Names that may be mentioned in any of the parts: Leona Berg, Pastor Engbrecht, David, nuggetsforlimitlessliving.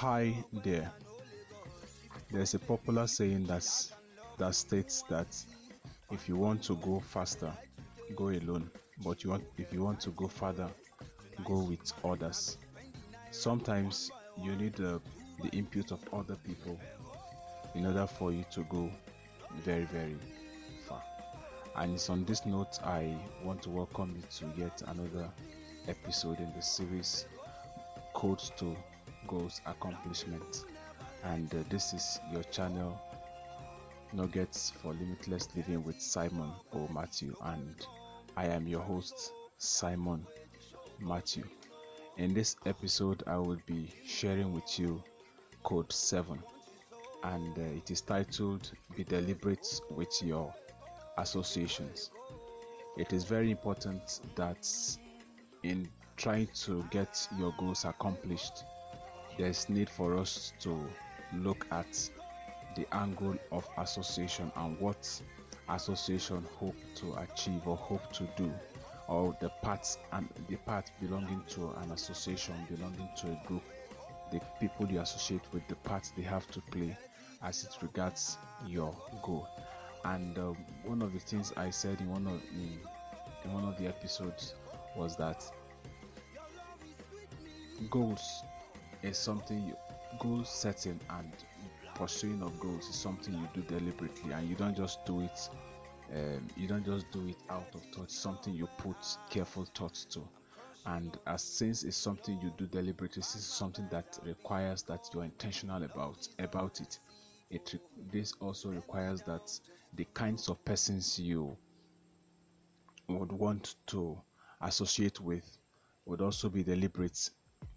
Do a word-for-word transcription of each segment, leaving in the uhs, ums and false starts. high there. There's a popular saying that's, that states that if you want to go faster, go alone, but you want, if you want to go further, go with others. Sometimes you need uh, the input of other people in order for you to go very very far. And it's on this note I want to welcome you to yet another episode in the series Codes to Goals Accomplishment, and uh, this is your channel Nuggets for Limitless Living with Simon O. Matthew, and I am your host Simon Matthew. In this episode I will be sharing with you Code seven, and uh, it is titled Be Deliberate with Your Associations. It is very important that in trying to get your goals accomplished, there is need for us to look at the angle of association and what association hope to achieve or hope to do, or the parts and the part belonging to an association, belonging to a group, the people you associate with, the parts they have to play as it regards your goal. And um, one of the things I said in one of the, in one of the episodes was that goals is something you, goal setting and pursuing of goals is something you do deliberately, and you don't just do it um, you don't just do it out of thought. Something you put careful thoughts to. And as since it's something you do deliberately, this is something that requires that you're intentional about about it. It this also requires that the kinds of persons you would want to associate with would also be deliberate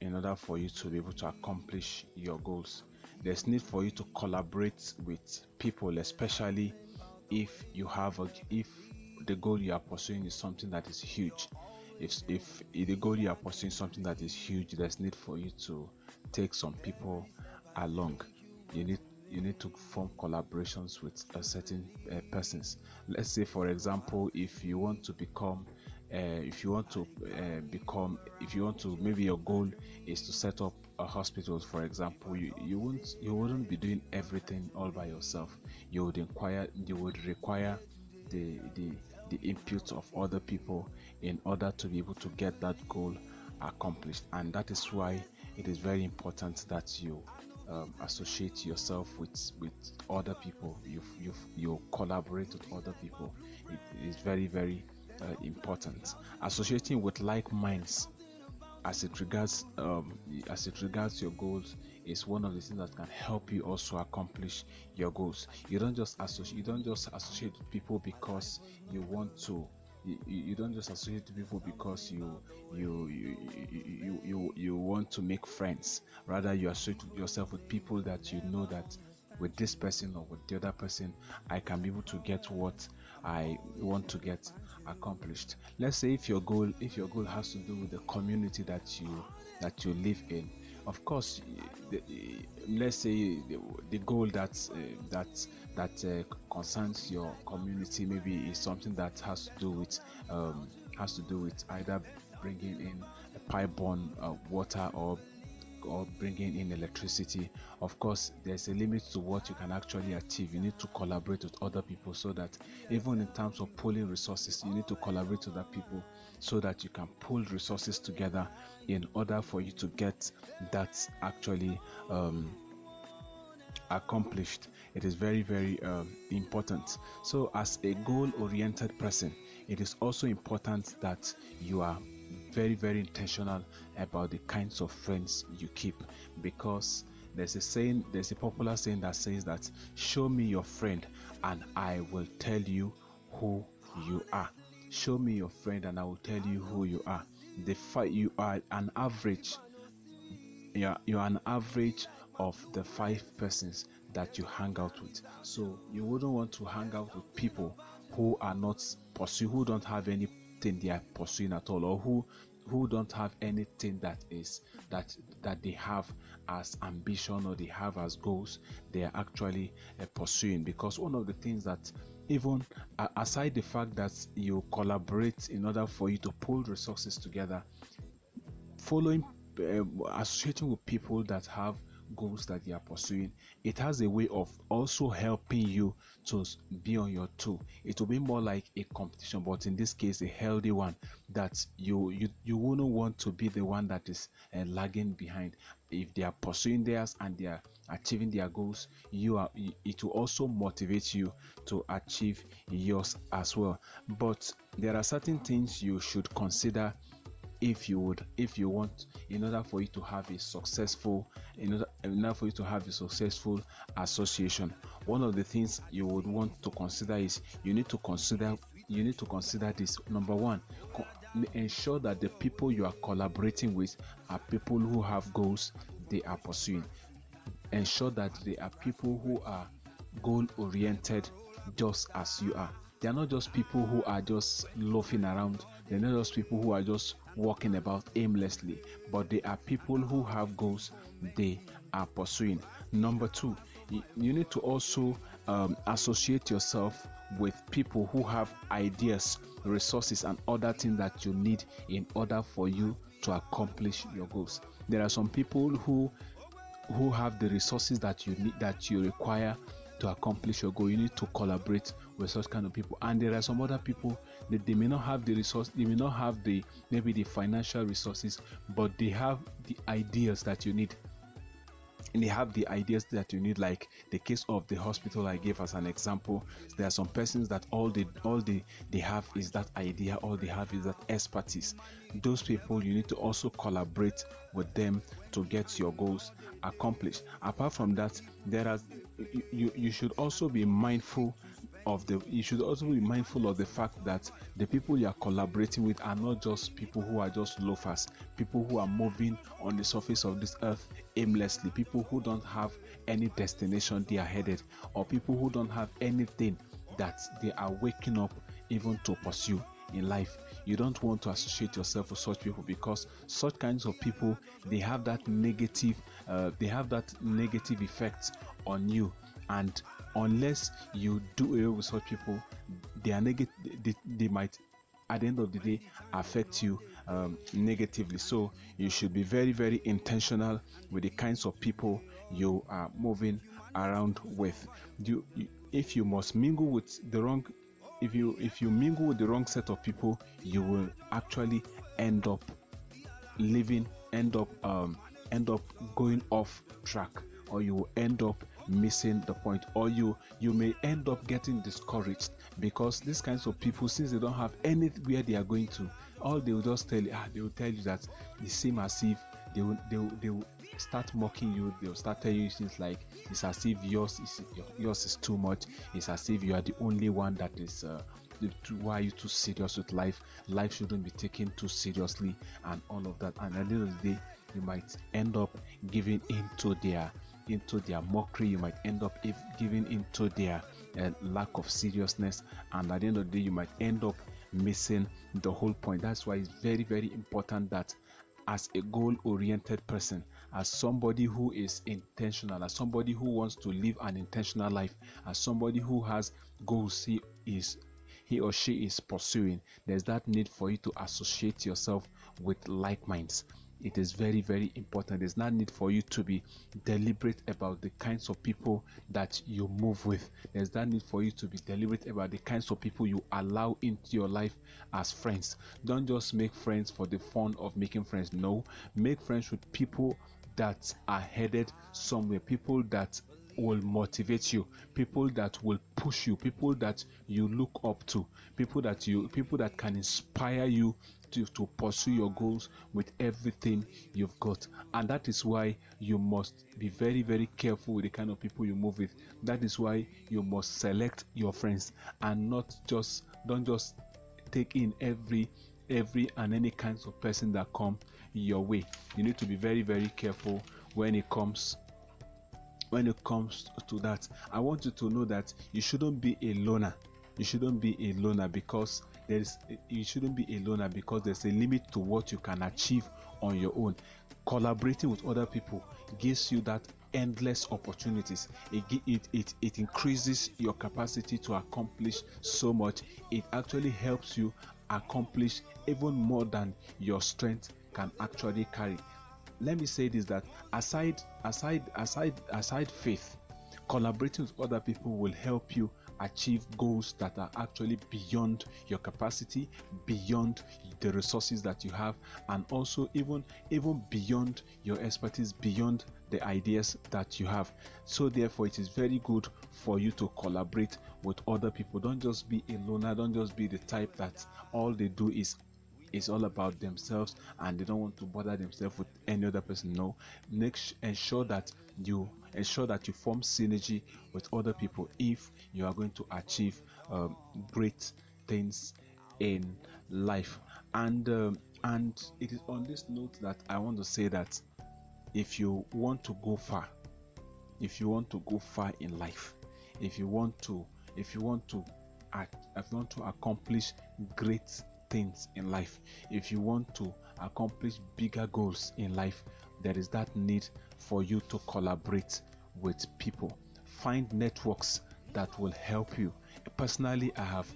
in order for you to be able to accomplish your goals. There's need for you to collaborate with people, especially if you have a, if the goal you are pursuing is something that is huge. If, if if the goal you are pursuing something that is huge, there's need for you to take some people along. You need you need to form collaborations with a certain uh, persons. Let's say, for example, if you want to become, uh, if you want to uh, become, if you want to, maybe your goal is to set up a hospital, for example. You you won't you wouldn't be doing everything all by yourself. You would inquire. You would require the the. the input of other people in order to be able to get that goal accomplished. And that is why it is very important that you um, associate yourself with with other people. You you you collaborate with other people. It is very very uh, important. Associating with like minds as it regards um, as it regards your goals is one of the things that can help you also accomplish your goals. You don't just associate. You don't just associate with people because you want to. You, you don't just associate with people because you you you you you, you want to make friends. Rather, you associate yourself with people that you know that with this person or with the other person, I can be able to get what I want to get accomplished. Let's say if your goal if your goal has to do with the community that you that you live in. Of course, the, let's say the, the goal that uh, that that uh, concerns your community maybe is something that has to do with um, has to do with either bringing in a pipe-borne uh, water or or bringing in electricity. Of course, there's a limit to what you can actually achieve. You need to collaborate with other people so that even in terms of pooling resources, you need to collaborate with other people so that you can pull resources together in order for you to get that actually um, accomplished. It is very very uh, important. So as a goal-oriented person, it is also important that you are very very intentional about the kinds of friends you keep, because there's a saying there's a popular saying that says that show me your friend and I will tell you who you are. Show me your friend and I will tell you who you are. The five you are an average you are, you are an average of the five persons that you hang out with. So you wouldn't want to hang out with people who are not pursue who don't have any they are pursuing at all, or who who don't have anything that is that that they have as ambition or they have as goals they are actually uh, pursuing. Because one of the things that, even uh, aside the fact that you collaborate in order for you to pull resources together, following uh, associating with people that have goals that you are pursuing. It has a way of also helping you to be on your toe. It will be more like a competition, but in this case a healthy one, that you you, you wouldn't want to be the one that is uh, lagging behind. If they are pursuing theirs and they are achieving their goals, you are it will also motivate you to achieve yours as well. But there are certain things you should consider if you would if you want in order for you to have a successful in order, in order for you to have a successful association. One of the things you would want to consider is you need to consider you need to consider this. Number one, ensure that the people you are collaborating with are people who have goals they are pursuing. Ensure that they are people who are goal oriented just as you are. They are not just people who are just loafing around. They are not just people who are just walking about aimlessly, but they are people who have goals they are pursuing. Number two, you need to also um, associate yourself with people who have ideas, resources, and other things that you need in order for you to accomplish your goals. There are some people who who have the resources that you need, that you require to accomplish your goal. You need to collaborate with such kind of people. And there are some other people that they may not have the resource, they may not have the maybe the financial resources, but they have the ideas that you need. And they have the ideas that you need, like the case of the hospital I gave as an example. There are some persons that all they all they, they have is that idea, all they have is that expertise. Those people, you need to also collaborate with them to get your goals accomplished. Apart from that, there are you you should also be mindful of the you should also be mindful of the fact that the people you are collaborating with are not just people who are just loafers, people who are moving on the surface of this earth aimlessly, people who don't have any destination they are headed, or people who don't have anything that they are waking up even to pursue in life. You don't want to associate yourself with such people, because such kinds of people, they have that negative uh, they have that negative effect on you. And unless you do away with such people, they are negative. They, they might, at the end of the day, affect you um, negatively. So you should be very, very intentional with the kinds of people you are moving around with. You, you, if you must mingle with the wrong, if you if you mingle with the wrong set of people, you will actually end up living, end up um, end up going off track, or you will end up missing the point, or you you may end up getting discouraged, because these kinds of people, since they don't have anywhere they are going to, all they will just tell you ah, they will tell you that it seems as if they will, they will they will start mocking you. They will start telling you things like it's as if yours is yours is too much, it's as if you are the only one that is uh, why are you too serious with life, life shouldn't be taken too seriously, and all of that. And at the end of the day, you might end up giving into their into their mockery. You might end up if giving into their uh, lack of seriousness, and at the end of the day, you might end up missing the whole point. That's why it's very, very important that as a goal-oriented person, as somebody who is intentional, as somebody who wants to live an intentional life, as somebody who has goals he is he or she is pursuing, there's that need for you to associate yourself with like minds. It is very, very important. There's no need for you to be deliberate about the kinds of people that you move with. There's no need for you to be deliberate about the kinds of people you allow into your life as friends. Don't just make friends for the fun of making friends. No, make friends with people that are headed somewhere, people that will motivate you, people that will push you, people that you look up to, people that you people that can inspire you To, to pursue your goals with everything you've got. And that is why you must be very, very careful with the kind of people you move with. That is why you must select your friends, and not just don't just take in every every and any kinds of person that come your way. You need to be very, very careful when it comes when it comes to that. I want you to know that you shouldn't be a loner. You shouldn't be a loner because There is, you shouldn't be a loner because there's a limit to what you can achieve on your own. Collaborating with other people gives you that endless opportunities. It, it, it, it increases your capacity to accomplish so much. It actually helps you accomplish even more than your strength can actually carry. let me say this, that aside aside aside aside faith, collaborating with other people will help you achieve goals that are actually beyond your capacity, beyond the resources that you have, and also even even beyond your expertise, beyond the ideas that you have. So therefore it is very good for you to collaborate with other people. Don't just be a loner. Don't just be the type that all they do is is all about themselves and they don't want to bother themselves with any other person. No, make ensure that you ensure that you form synergy with other people if you are going to achieve um, great things in life. And um, and it is on this note that I want to say that if you want to go far, if you want to go far in life, if you want to if you want to act, if you want to accomplish great things in life, if you want to accomplish bigger goals in life, there is that need for you to collaborate with people. Find networks that will help you. Personally, I have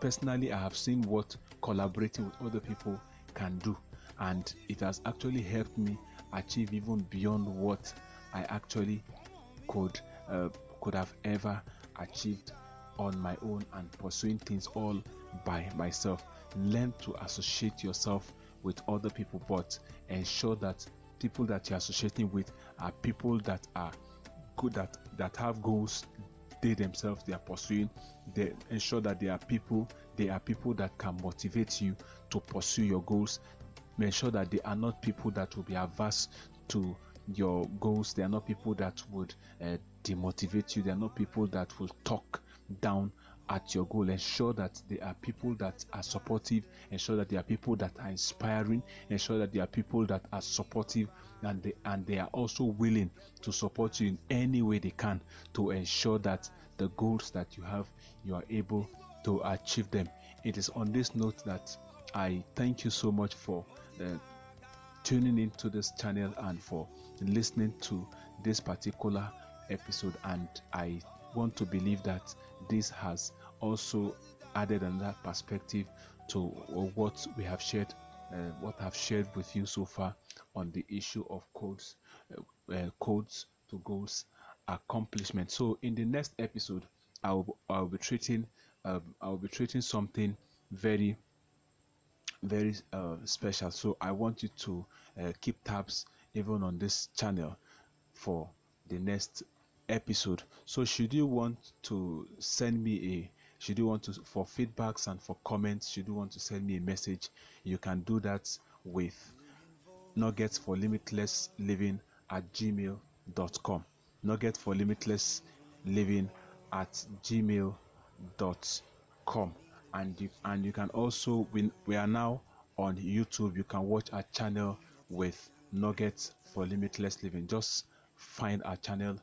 personally I have seen what collaborating with other people can do, and it has actually helped me achieve even beyond what I actually could uh, could have ever achieved on my own and pursuing things all by myself. Learn to associate yourself with other people, but ensure that people that you're associating with are people that are good, that that have goals they themselves they are pursuing. They ensure that they are people they are people that can motivate you to pursue your goals. Make sure that they are not people that will be averse to your goals. They are not people that would uh, demotivate you. They are not people that will talk down at your goal. Ensure that there are people that are supportive. Ensure that there are people that are inspiring. Ensure that there are people that are supportive, and they and they are also willing to support you in any way they can to ensure that the goals that you have, you are able to achieve them. It is on this note that I thank you so much for uh, tuning into this channel and for listening to this particular episode, and I want to believe that this has also added another perspective to what we have shared, uh, what I've shared with you so far on the issue of codes, uh, uh, codes to goals accomplishment. So in the next episode, I'll I'll be treating uh, I'll be treating something very very uh, special. So I want you to uh, keep tabs even on this channel for the next episode. So should you want to send me a should you want to for feedbacks and for comments, should you want to send me a message, you can do that with nuggets for limitless living at gmail dot com, nuggets for limitless living at gmail dot com. And you and you can also we, we are now on YouTube. You can watch our channel with Nuggets for Limitless Living. Just find our channel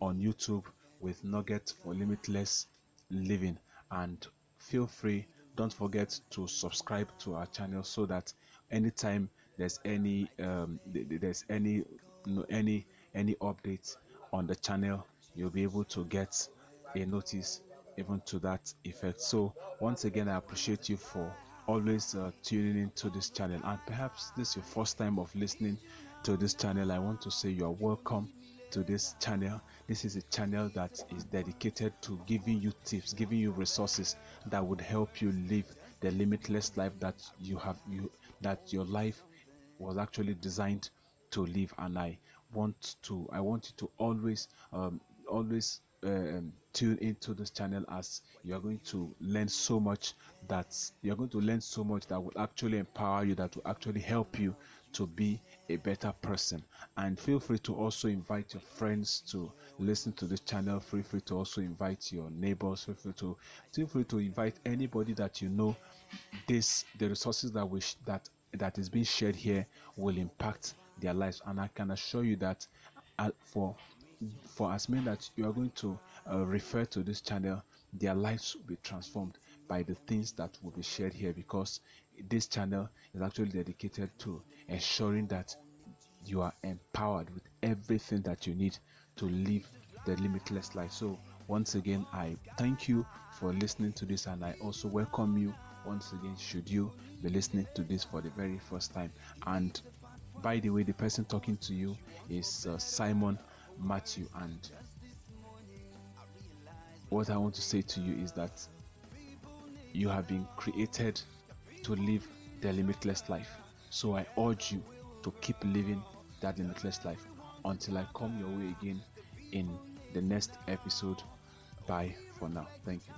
on YouTube with Nuggets for Limitless Living, and feel free, don't forget to subscribe to our channel so that anytime there's any um, there's any any any updates on the channel, you'll be able to get a notice even to that effect. So once again, I appreciate you for always uh, tuning into this channel, and perhaps this is your first time of listening to this channel. I want to say you are welcome to this channel. This is a channel that is dedicated to giving you tips, giving you resources that would help you live the limitless life that you have you that your life was actually designed to live. And I want to I want you to always um, always Um, tune into this channel, as you are going to learn so much that you are going to learn so much that will actually empower you, that will actually help you to be a better person. And feel free to also invite your friends to listen to this channel. Feel free to also invite your neighbors. Feel free to feel free to invite anybody that you know. This the resources that we sh- that that is being shared here will impact their lives, and I can assure you that uh, for for as many that you are going to uh, refer to this channel, their lives will be transformed by the things that will be shared here, because this channel is actually dedicated to ensuring that you are empowered with everything that you need to live the limitless life. So once again, I thank you for listening to this, and I also welcome you once again should you be listening to this for the very first time. And By the way, the person talking to you is uh, Simon Matthew, and what I want to say to you is that you have been created to live the limitless life. So I urge you to keep living that limitless life until I come your way again in the next episode. Bye for now. Thank you.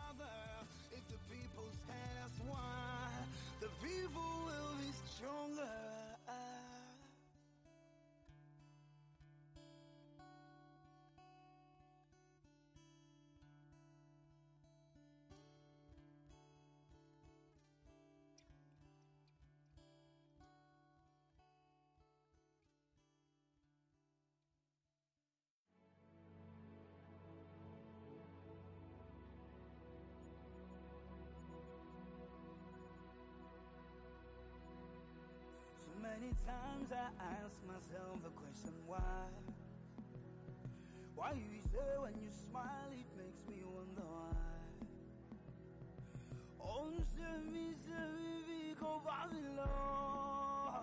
Many times I ask myself the question why. Why you say when you smile it makes me wonder why. Oh,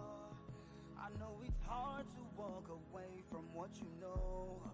I know it's hard to walk away from what you know.